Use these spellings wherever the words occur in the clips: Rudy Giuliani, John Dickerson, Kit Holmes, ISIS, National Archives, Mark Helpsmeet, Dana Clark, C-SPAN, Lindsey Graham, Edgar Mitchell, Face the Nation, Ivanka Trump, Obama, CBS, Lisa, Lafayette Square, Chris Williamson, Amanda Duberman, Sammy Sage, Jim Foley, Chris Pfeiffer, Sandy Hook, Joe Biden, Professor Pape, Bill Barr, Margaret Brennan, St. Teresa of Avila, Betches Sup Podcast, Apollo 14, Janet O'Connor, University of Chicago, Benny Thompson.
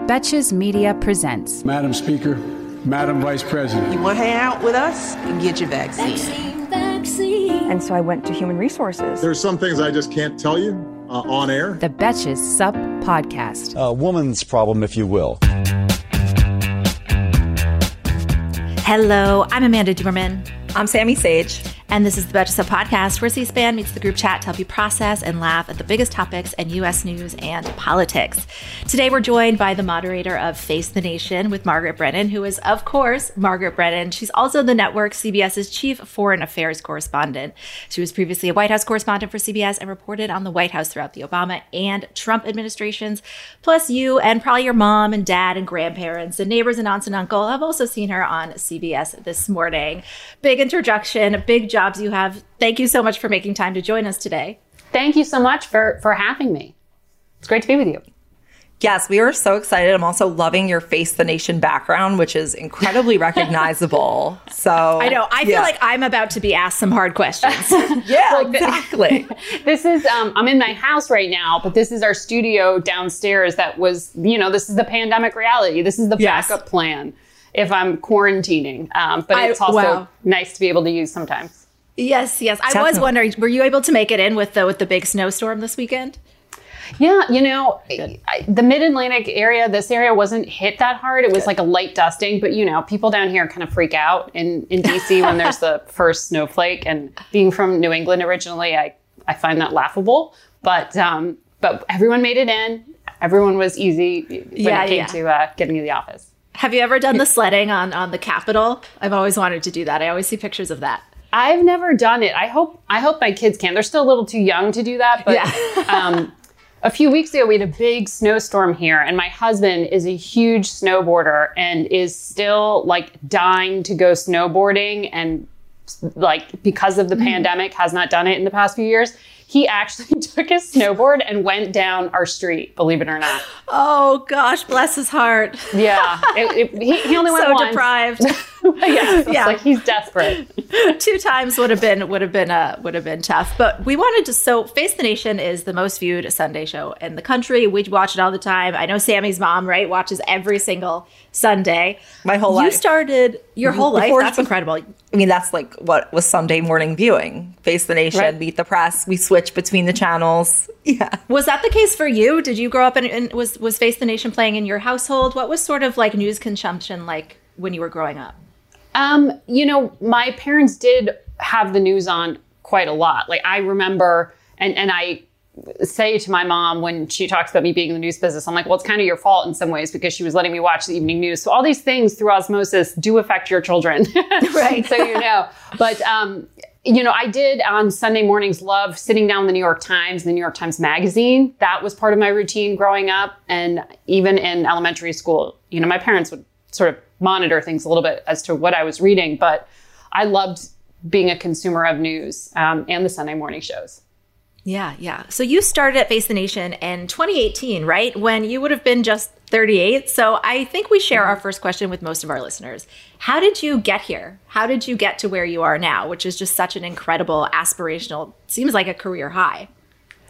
Betches Media presents. Madam Speaker, Madam Vice President. You want to hang out with us? Get your vaccine. And so I went to Human Resources. There's some things I just can't tell you on air. The Betches Sup Podcast. A woman's problem, if you will. Hello, I'm Amanda Duberman. I'm Sammy Sage. And this is the Betches Sup Podcast, where C-SPAN meets the group chat to help you process and laugh at the biggest topics in U.S. news and politics. Today, we're joined by the moderator of Face the Nation with Margaret Brennan, who is, of course, Margaret Brennan. She's also the network CBS's chief foreign affairs correspondent. She was previously a White House correspondent for CBS and reported on the White House throughout the Obama and Trump administrations. Plus, you and probably your mom and dad and grandparents and neighbors and aunts and uncle have also seen her on CBS This Morning. Big introduction, big jobs you have. Thank you so much for making time to join us today. Thank you so much for having me. It's great to be with you. Yes, we are so excited. I'm also loving your Face the Nation background, which is incredibly recognizable. So I know. I feel like I'm about to be asked some hard questions. Exactly. This is, I'm in my house right now, but this is our studio downstairs that was, you know, this is the pandemic reality. This is the backup plan if I'm quarantining. But it's also nice to be able to use sometimes. Yes. Definitely. I was wondering, were you able to make it in with the big snowstorm this weekend? Yeah, you know, the mid-Atlantic area, this area wasn't hit that hard. It was like a light dusting, but you know, people down here kind of freak out in DC when there's the first snowflake. And being from New England originally, I find that laughable. But everyone made it in. Everyone was easy when it came to getting to the office. Have you ever done the sledding on the Capitol? I've always wanted to do that. I always see pictures of that. I've never done it. I hope my kids can. They're still a little too young to do that, but a few weeks ago, we had a big snowstorm here, and my husband is a huge snowboarder and is still like dying to go snowboarding, and like because of the pandemic has not done it in the past few years. He actually took his snowboard and went down our street, believe it or not. Oh gosh, bless his heart. Yeah, he only went once. So deprived. It's like he's desperate. 2 times would have been tough. But we wanted to. So Face the Nation is the most viewed Sunday show in the country. We watch it all the time. I know Sammy's mom, right, watches every single Sunday. My whole life. You started your whole life. That's incredible. I mean, that's like what was Sunday morning viewing. Face the Nation, right? Meet the Press. We switch between the channels. Yeah. Was that the case for you? Did you grow up and was Face the Nation playing in your household? What was sort of like news consumption like when you were growing up? You know, my parents did have the news on quite a lot. Like I remember, and I say to my mom when she talks about me being in the news business, I'm like, well, it's kind of your fault in some ways because she was letting me watch the evening news. So all these things through osmosis do affect your children. Right. So, you know, but, you know, I did on Sunday mornings love sitting down with the New York Times and the New York Times Magazine. That was part of my routine growing up. And even in elementary school, you know, my parents would sort of monitor things a little bit as to what I was reading, but I loved being a consumer of news and the Sunday morning shows. Yeah. So you started at Face the Nation in 2018, right? When you would have been just 38. So I think we share our first question with most of our listeners. How did you get here? How did you get to where you are now, which is just such an incredible, aspirational, seems like a career high?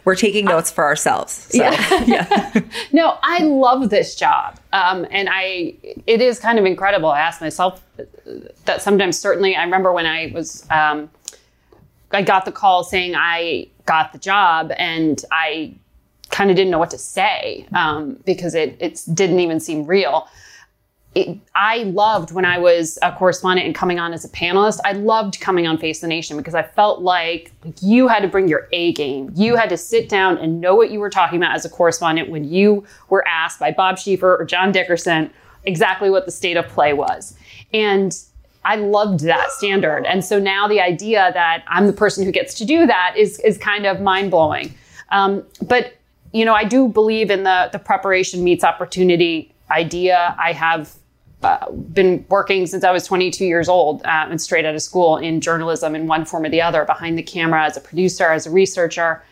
We're taking notes for ourselves. So. Yeah. No, I love this job. And it is kind of incredible. I ask myself that sometimes, certainly, I remember when I was, I got the call saying I got the job and I kind of didn't know what to say because it didn't even seem real. I loved when I was a correspondent and coming on as a panelist. I loved coming on Face the Nation because I felt like you had to bring your A game. You had to sit down and know what you were talking about as a correspondent when you were asked by Bob Schieffer or John Dickerson exactly what the state of play was. And I loved that standard. And so now the idea that I'm the person who gets to do that is kind of mind blowing. But you know, I do believe in the preparation meets opportunity idea. I have been working since I was 22 years old and straight out of school in journalism in one form or the other, behind the camera, as a producer, as a researcher.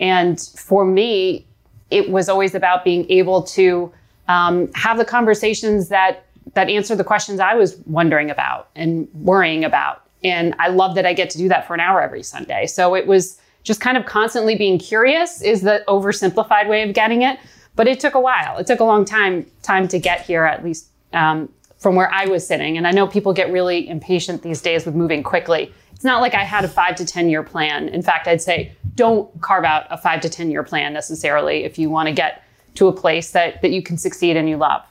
And for me, it was always about being able to have the conversations that answer the questions I was wondering about and worrying about. And I love that I get to do that for an hour every Sunday. So it was just kind of constantly being curious is the oversimplified way of getting it. But it took a while. It took a long time to get here, at least from where I was sitting. And I know people get really impatient these days with moving quickly. It's not like I had a 5 to 10 year plan. In fact, I'd say don't carve out a 5 to 10 year plan necessarily if you want to get to a place that you can succeed and you love.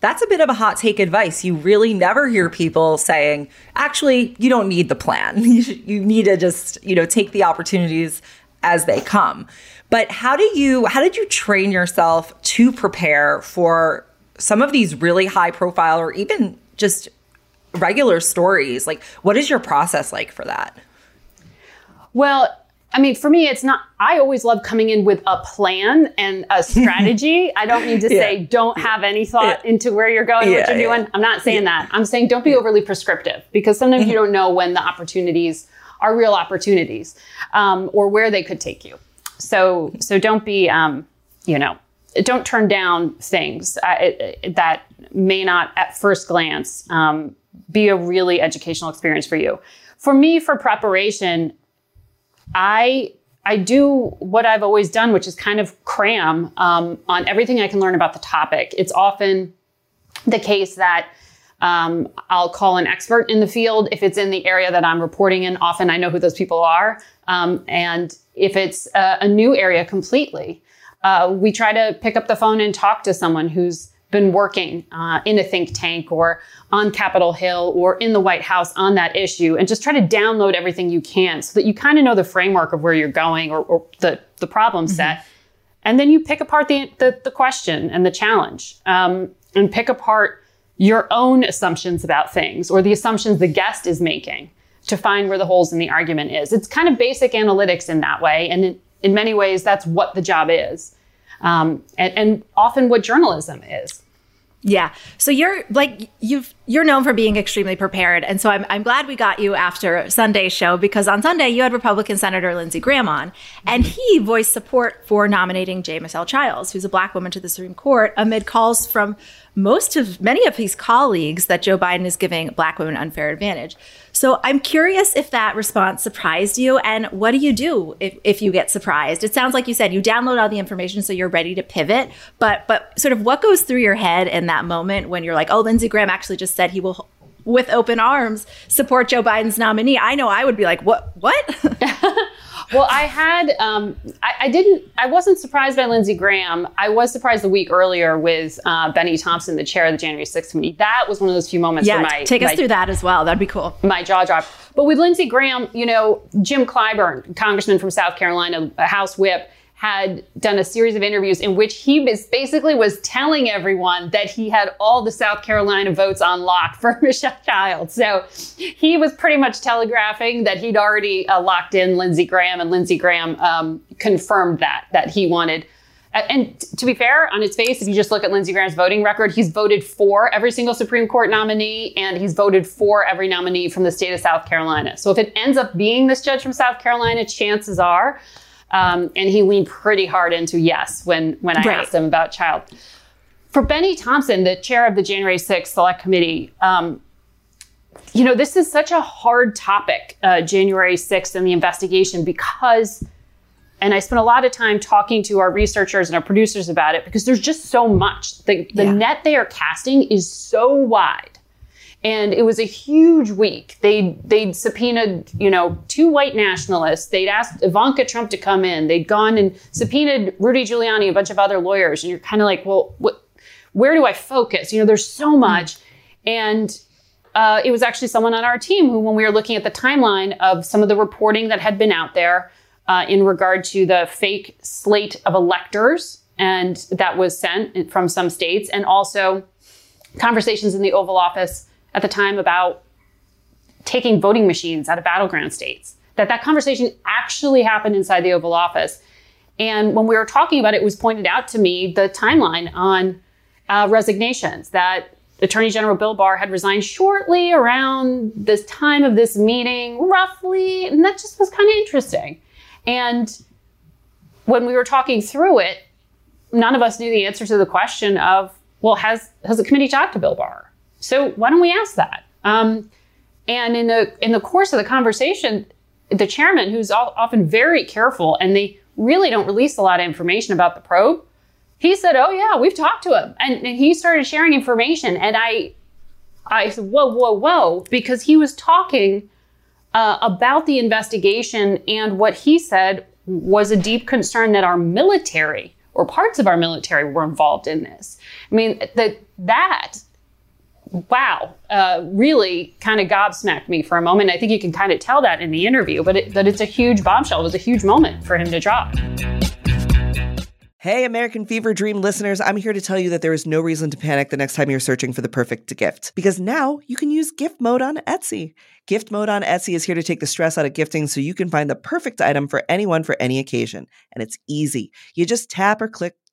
That's a bit of a hot take advice. You really never hear people saying, actually, you don't need the plan. You need to just, you know, take the opportunities as they come. But how did you train yourself to prepare for some of these really high profile or even just regular stories? Like, what is your process like for that? Well, I mean, for me, it's not, I always love coming in with a plan and a strategy. I don't mean to say, don't have any thought into where you're going, what you're doing. I'm not saying that. I'm saying don't be overly prescriptive, because sometimes you don't know when the opportunities are real opportunities or where they could take you. So don't be, don't turn down things that may not at first glance be a really educational experience for you. For me, for preparation, I do what I've always done, which is kind of cram on everything I can learn about the topic. It's often the case that I'll call an expert in the field if it's in the area that I'm reporting in. Often I know who those people are. And if it's a new area completely, we try to pick up the phone and talk to someone who's been working in a think tank or on Capitol Hill or in the White House on that issue, and just try to download everything you can so that you kind of know the framework of where you're going or the problem set. And then you pick apart the question and the challenge and pick apart your own assumptions about things or the assumptions the guest is making to find where the holes in the argument is. It's kind of basic analytics in that way. And in many ways, that's what the job is and often what journalism is. Yeah. So you're known for being extremely prepared. And so I'm glad we got you after Sunday's show, because on Sunday you had Republican Senator Lindsey Graham on, and he voiced support for nominating J. Michelle Childs, who's a black woman, to the Supreme Court, amid calls from many of his colleagues that Joe Biden is giving black women unfair advantage. So I'm curious if that response surprised you, and what do you do if you get surprised? It sounds like you said you download all the information so you're ready to pivot, but sort of what goes through your head in that moment when you're like, oh, Lindsey Graham actually just said he will, with open arms, support Joe Biden's nominee. I know I would be like, what? Well, I had, I wasn't surprised by Lindsey Graham. I was surprised the week earlier with Benny Thompson, the chair of the January 6th committee. That was one of those few moments where take us through that as well. That'd be cool. My jaw dropped. But with Lindsey Graham, you know, Jim Clyburn, congressman from South Carolina, a House whip, had done a series of interviews in which he basically was telling everyone that he had all the South Carolina votes on lock for Michelle Childs. So he was pretty much telegraphing that he'd already locked in Lindsey Graham, and Lindsey Graham confirmed that he wanted. And to be fair, on its face, if you just look at Lindsey Graham's voting record, he's voted for every single Supreme Court nominee, and he's voted for every nominee from the state of South Carolina. So if it ends up being this judge from South Carolina, chances are, and he leaned pretty hard into yes when I asked him about Childs. For Benny Thompson, the chair of the January 6th Select Committee, you know, this is such a hard topic, January 6th and the investigation, because, and I spent a lot of time talking to our researchers and our producers about it, because there's just so much. The net they are casting is so wide. And it was a huge week. They'd subpoenaed, you know, 2 white nationalists. They'd asked Ivanka Trump to come in. They'd gone and subpoenaed Rudy Giuliani, a bunch of other lawyers. And you're kind of like, well, where do I focus? You know, there's so much. And it was actually someone on our team who, when we were looking at the timeline of some of the reporting that had been out there in regard to the fake slate of electors, and that was sent from some states, and also conversations in the Oval Office at the time about taking voting machines out of battleground states, that conversation actually happened inside the Oval Office. And when we were talking about it, it was pointed out to me the timeline on resignations, that Attorney General Bill Barr had resigned shortly around this time of this meeting, roughly. And that just was kind of interesting. And when we were talking through it, none of us knew the answer to the question of, well, has the committee talked to Bill Barr? So why don't we ask that? And in the course of the conversation, the chairman, who's often very careful, and they really don't release a lot of information about the probe, he said, oh yeah, we've talked to him. And he started sharing information. And I said, whoa, because he was talking about the investigation, and what he said was a deep concern that our military, or parts of our military, were involved in this. I mean, really kind of gobsmacked me for a moment. I think you can kind of tell that in the interview, but it's a huge bombshell. It was a huge moment for him to drop. Hey, American Fever Dream listeners, I'm here to tell you that there is no reason to panic the next time you're searching for the perfect gift, because now you can use gift mode on Etsy. Gift mode on Etsy is here to take the stress out of gifting so you can find the perfect item for anyone for any occasion. And it's easy. You just tap or click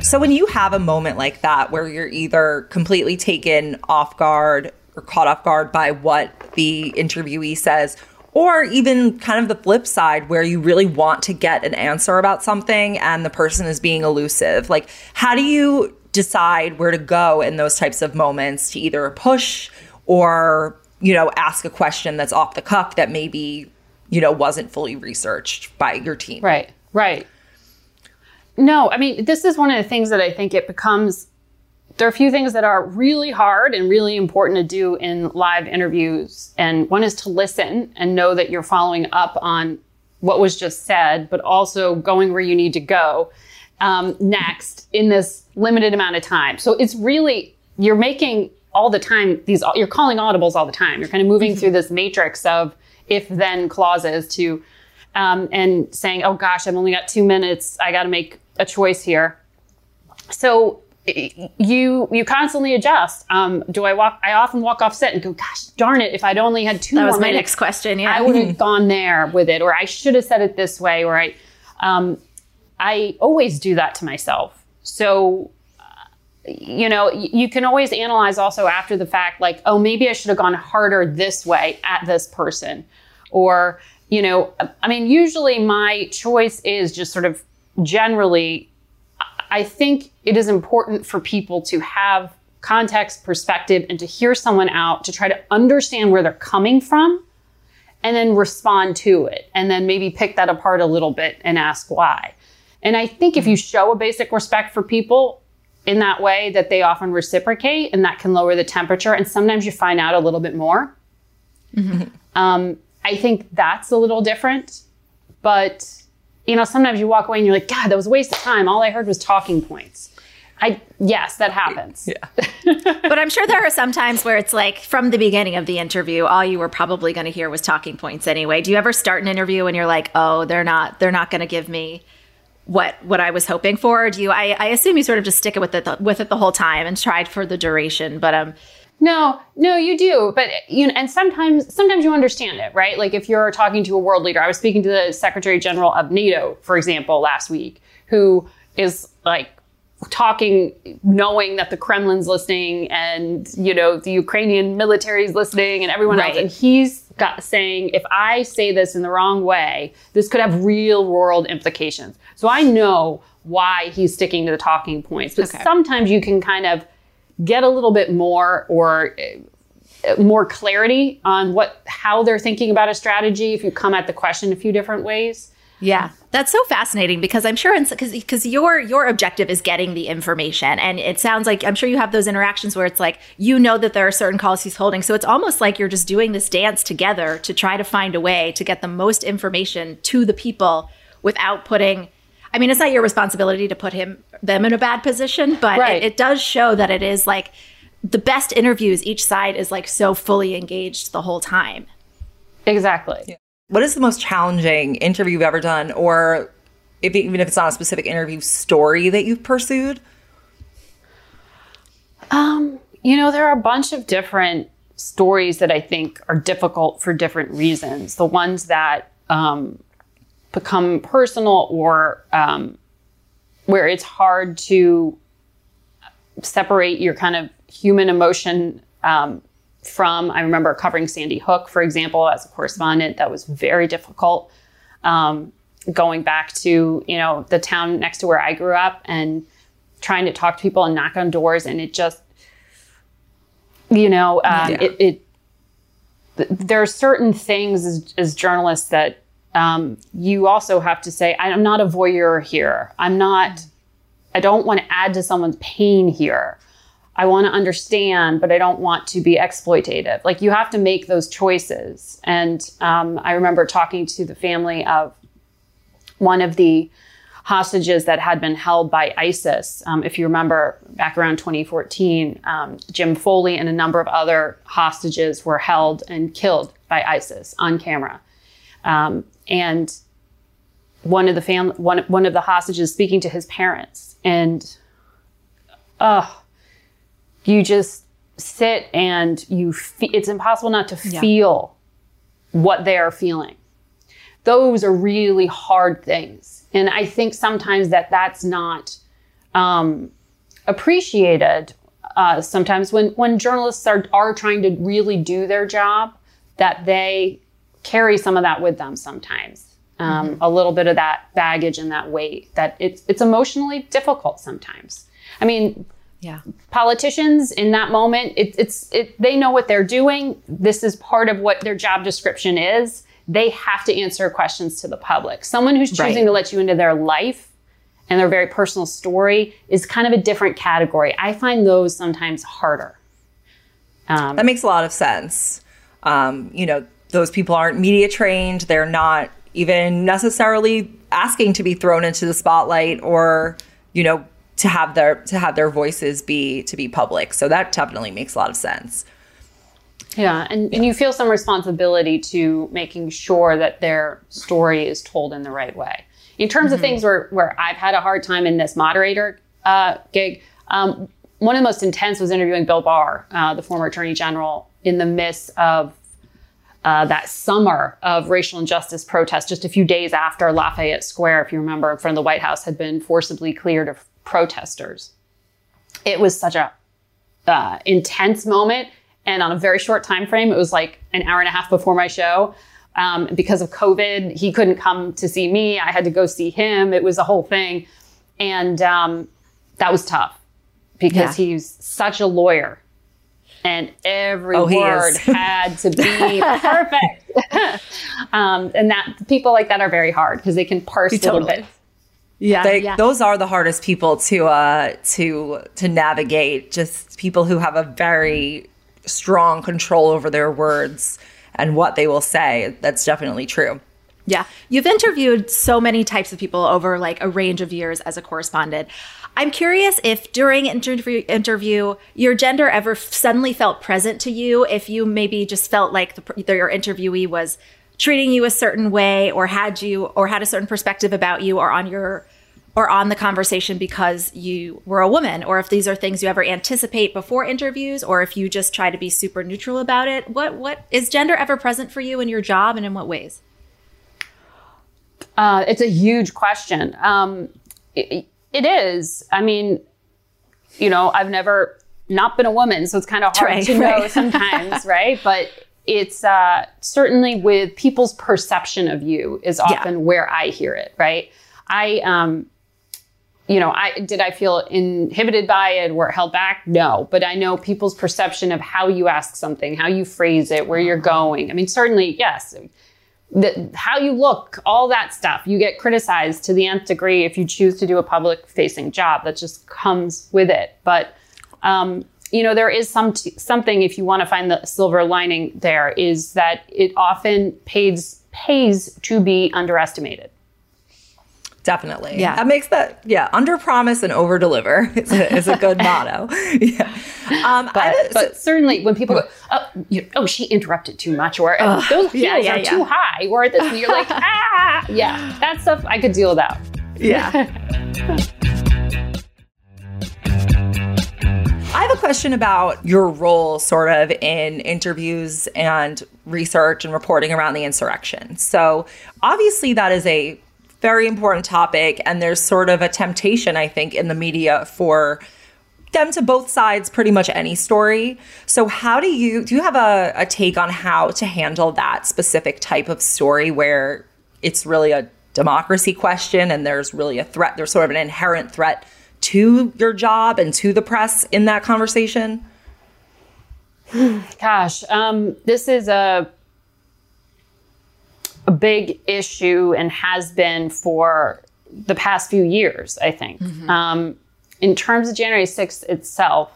So when you have a moment like that where you're either completely taken off guard or caught off guard by what the interviewee says, or even kind of the flip side where you really want to get an answer about something and the person is being elusive, like, how do you decide where to go in those types of moments to either push or, you know, ask a question that's off the cuff that maybe, you know, wasn't fully researched by your team? Right. No, I mean, this is one of the things that I think it becomes, there are a few things that are really hard and really important to do in live interviews. And one is to listen and know that you're following up on what was just said, but also going where you need to go next in this limited amount of time. So it's really, you're making all the time, you're calling audibles all the time. You're kind of moving through this matrix of if then clauses to and saying, oh gosh, I've only got 2 minutes. I got to make a choice here. So you constantly adjust. I often walk off set and go, gosh, darn it. If I'd only had 2 more minutes. That was my next question. Yeah. I would have gone there with it, or I should have said it this way. Or I always do that to myself. So, you know, you can always analyze also after the fact, like, oh, maybe I should have gone harder this way at this person. Or you know, I mean, usually my choice is just sort of generally, I think it is important for people to have context, perspective, and to hear someone out, to try to understand where they're coming from and then respond to it. And then maybe pick that apart a little bit and ask why. And I think if you show a basic respect for people in that way, that they often reciprocate, and that can lower the temperature. And sometimes you find out a little bit more. Mm-hmm. I think that's a little different, but you know, sometimes you walk away and you're like, God, that was a waste of time. All I heard was talking points. Yes, that happens. Yeah. But I'm sure there are some times where it's like from the beginning of the interview, all you were probably going to hear was talking points anyway. Do you ever start an interview and you're like, oh, they're not going to give me what I was hoping for? Or do you? I assume you sort of just stick with it the whole time and tried for the duration, but No, you do. But, you know, and sometimes you understand it, right? Like if you're talking to a world leader, I was speaking to the Secretary General of NATO, for example, last week, who is like talking, knowing that the Kremlin's listening and, you know, the Ukrainian military's listening and everyone else. And he's saying, if I say this in the wrong way, this could have real world implications. So I know why he's sticking to the talking points. But sometimes you can kind of get a little bit more or more clarity on how they're thinking about a strategy if you come at the question a few different ways. Yeah, that's so fascinating because I'm sure because your objective is getting the information. And it sounds like I'm sure you have those interactions where it's like, you know, that there are certain calls he's holding. So it's almost like you're just doing this dance together to try to find a way to get the most information to the people without putting. I mean, it's not your responsibility to put them in a bad position, but it does show that it is like the best interviews. Each side is like so fully engaged the whole time. Exactly. Yeah. What is the most challenging interview you've ever done, or even if it's not a specific interview, story that you've pursued? You know, there are a bunch of different stories that I think are difficult for different reasons. The ones that become personal or where it's hard to separate your kind of human emotion from. I remember covering Sandy Hook, for example, as a correspondent. That was very difficult. Going back to, you know, the town next to where I grew up and trying to talk to people and knock on doors. And it just, you know, there are certain things as journalists that, you also have to say, I'm not a voyeur here. I don't want to add to someone's pain here. I want to understand, but I don't want to be exploitative. Like you have to make those choices. And I remember talking to the family of one of the hostages that had been held by ISIS. If you remember back around 2014, Jim Foley and a number of other hostages were held and killed by ISIS on camera. And one of the hostages speaking to his parents, and you just sit and it's impossible not to feel what they are feeling. Those are really hard things, and I think sometimes that's not appreciated. Sometimes when journalists are trying to really do their job, that they carry some of that with them sometimes, a little bit of that baggage and that weight, that it's emotionally difficult sometimes. I mean, politicians in that moment, they know what they're doing. This is part of what their job description is. They have to answer questions to the public. Someone who's choosing to let you into their life and their very personal story is kind of a different category. I find those sometimes harder. That makes a lot of sense. You know, those people aren't media trained. They're not even necessarily asking to be thrown into the spotlight or, you know, to have their voices be public. So that definitely makes a lot of sense. Yeah. And you feel some responsibility to making sure that their story is told in the right way. In terms of things where I've had a hard time in this moderator gig, one of the most intense was interviewing Bill Barr, the former attorney general, in the midst of that summer of racial injustice protests, just a few days after Lafayette Square, if you remember, in front of the White House had been forcibly cleared of protesters. It was such a intense moment. And on a very short time frame, it was like an hour and a half before my show. Because of COVID, he couldn't come to see me. I had to go see him. It was a whole thing. And that was tough because he's such a lawyer. And every word had to be perfect. And that people like that are very hard because they can parse a little bit. Yeah, those are the hardest people to navigate. Just people who have a very strong control over their words and what they will say. That's definitely true. Yeah. You've interviewed so many types of people over like a range of years as a correspondent. I'm curious if during interview, your gender ever suddenly felt present to you, if you maybe just felt like your interviewee was treating you a certain way or had a certain perspective about you or on the conversation because you were a woman, or if these are things you ever anticipate before interviews, or if you just try to be super neutral about it. What is gender ever present for you in your job, and in what ways? It's a huge question. It is. I mean, I've never not been a woman, so it's kind of hard to know sometimes, right? But it's certainly with people's perception of you is often where I hear it, right? I feel inhibited by it or held back? No, but I know people's perception of how you ask something, how you phrase it, where you're going. I mean, certainly, yes. How you look, all that stuff. You get criticized to the nth degree if you choose to do a public-facing job. That just comes with it. But, there is something, if you want to find the silver lining there, is that it often pays to be underestimated. Definitely. Yeah. That makes under promise and over deliver is a good motto. Yeah. But certainly when people go, she interrupted too much, or those heels are too high, or this, and you're like, ah, yeah, that stuff I could deal with that. Yeah. I have a question about your role sort of in interviews and research and reporting around the insurrection. So obviously that is a very important topic. And there's sort of a temptation, I think, in the media for them to both sides pretty much any story. So how do you have a take on how to handle that specific type of story where it's really a democracy question and there's really a threat, there's sort of an inherent threat to your job and to the press in that conversation? Gosh, this is a big issue and has been for the past few years, I think. Mm-hmm. In terms of January 6th itself,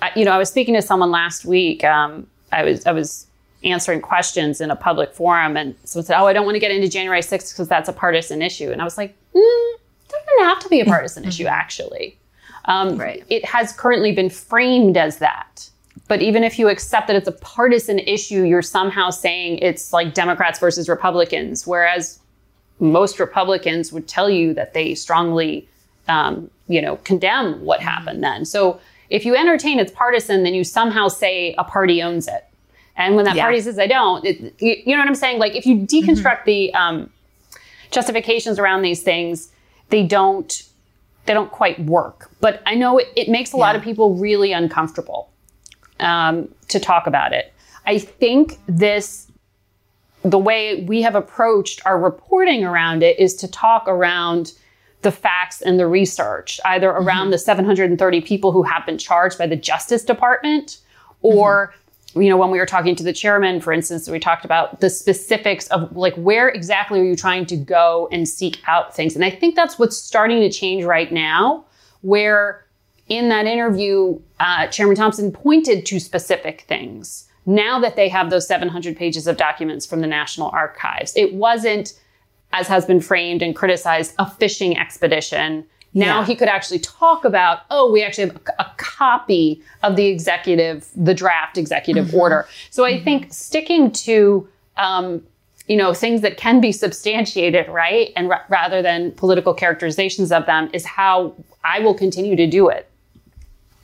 I was speaking to someone last week. I was answering questions in a public forum, and someone said, I don't want to get into January 6th because that's a partisan issue. And I was like, it doesn't have to be a partisan issue, actually. It has currently been framed as that. But even if you accept that it's a partisan issue, you're somehow saying it's like Democrats versus Republicans, whereas most Republicans would tell you that they strongly, condemn what happened then. So if you entertain it's partisan, then you somehow say a party owns it. And when that party says they don't, you know what I'm saying? Like if you deconstruct the justifications around these things, they don't quite work. But I know it makes a lot of people really uncomfortable. To talk about it. I think the way we have approached our reporting around it is to talk around the facts and the research, either around the 730 people who have been charged by the Justice Department, or, when we were talking to the chairman, for instance, we talked about the specifics of like, where exactly are you trying to go and seek out things? And I think that's what's starting to change right now, where in that interview, Chairman Thompson pointed to specific things. Now that they have those 700 pages of documents from the National Archives, it wasn't, as has been framed and criticized, a fishing expedition. Now he could actually talk about, we actually have a copy of the draft executive order. So I think sticking to, things that can be substantiated, right? And rather than political characterizations of them is how I will continue to do it.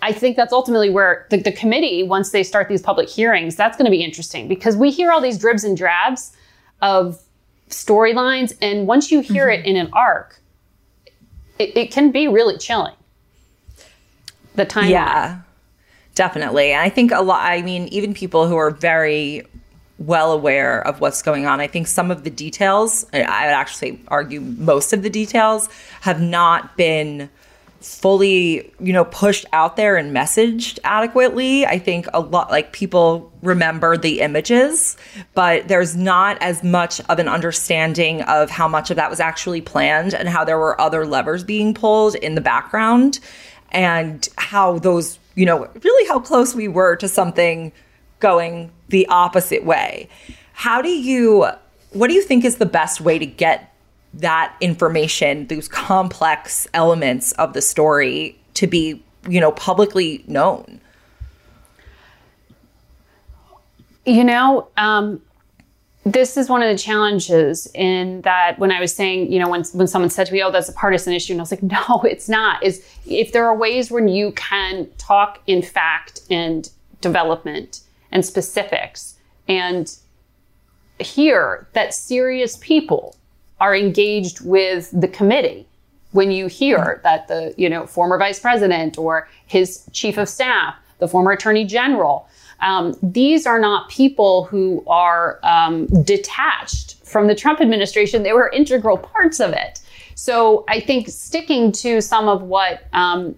I think that's ultimately where the committee, once they start these public hearings, that's going to be interesting because we hear all these dribs and drabs of storylines. And once you hear it in an arc, it can be really chilling. The timeline. Yeah, definitely. And I think even people who are very well aware of what's going on. I think some of the details, I would actually argue most of the details, have not been fully, you know, pushed out there and messaged adequately. I think a lot, like, people remember the images, but there's not as much of an understanding of how much of that was actually planned and how there were other levers being pulled in the background and how those, you know, really how close we were to something going the opposite way. How do you, what do you think is the best way to get that information, those complex elements of the story, to be, you know, publicly known? You know, this is one of the challenges in that when I was saying, you know, when someone said to me, oh, that's a partisan issue, and I was like, no, it's not. Is if there are ways when you can talk in fact and development and specifics and hear that serious people are engaged with the committee. When you hear that the, you know, former vice president or his chief of staff, the former attorney general, these are not people who are detached from the Trump administration. They were integral parts of it. So I think sticking to some of what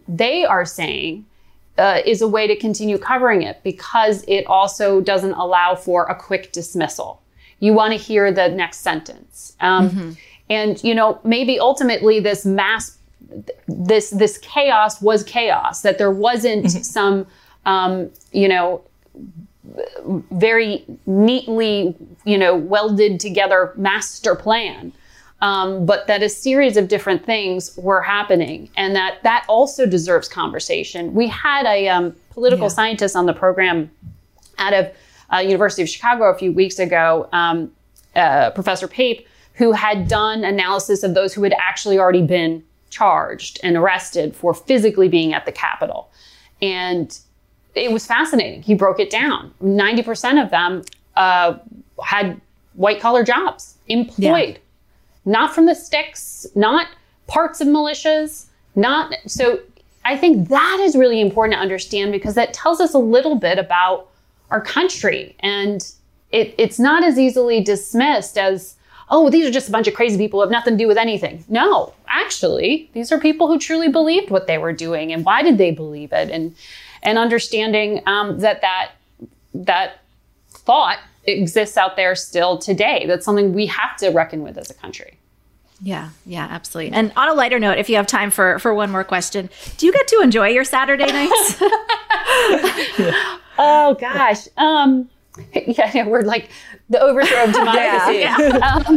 they are saying is a way to continue covering it, because it also doesn't allow for a quick dismissal. You want to hear the next sentence. And, you know, maybe ultimately this this chaos was chaos, that there wasn't some, you know, very neatly, you know, welded together master plan, but that a series of different things were happening, and that that also deserves conversation. We had a political scientist on the program out of University of Chicago a few weeks ago, Professor Pape, who had done analysis of those who had actually already been charged and arrested for physically being at the Capitol. And it was fascinating. He broke it down. 90% of them had white collar jobs, employed, not from the sticks, not parts of militias, not. So I think that is really important to understand, because that tells us a little bit about our country. And it's not as easily dismissed as, oh, these are just a bunch of crazy people who have nothing to do with anything. No, actually, these are people who truly believed what they were doing, and why did they believe it? And understanding that thought exists out there still today. That's something we have to reckon with as a country. Yeah, absolutely. And on a lighter note, if you have time for one more question, do you get to enjoy your Saturday nights? Oh, gosh. We're like the overthrow of democracy. Well,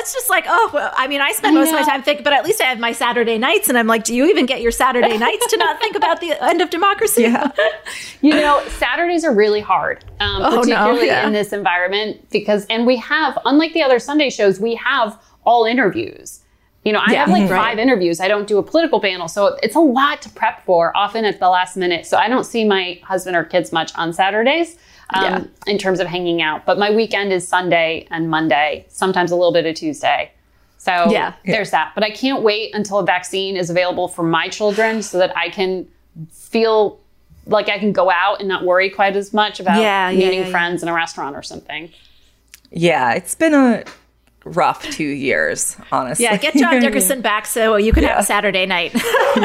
it's just like, I spend most of my time thinking, but at least I have my Saturday nights. And I'm like, do you even get your Saturday nights to not think about the end of democracy? Yeah. You know, Saturdays are really hard, in this environment, because, and we have, unlike the other Sunday shows, we have all interviews. You know, I have like five interviews. I don't do a political panel. So it's a lot to prep for, often at the last minute. So I don't see my husband or kids much on Saturdays in terms of hanging out. But my weekend is Sunday and Monday, sometimes a little bit of Tuesday. So there's that. But I can't wait until a vaccine is available for my children so that I can feel like I can go out and not worry quite as much about meeting friends in a restaurant or something. Yeah, it's been a rough 2 years, honestly. Yeah, get John Dickerson back so you can have a Saturday night for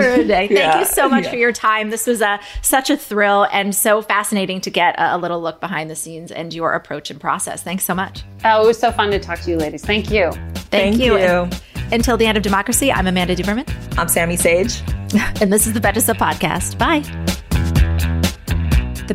a day. Thank you so much for your time. This was such a thrill and so fascinating to get a little look behind the scenes and your approach and process. Thanks so much. Oh, it was so fun to talk to you ladies. Thank you. Thank you. And until the end of democracy, I'm Amanda Duberman. I'm Sammy Sage. And this is the Betches Sup Podcast. Bye. The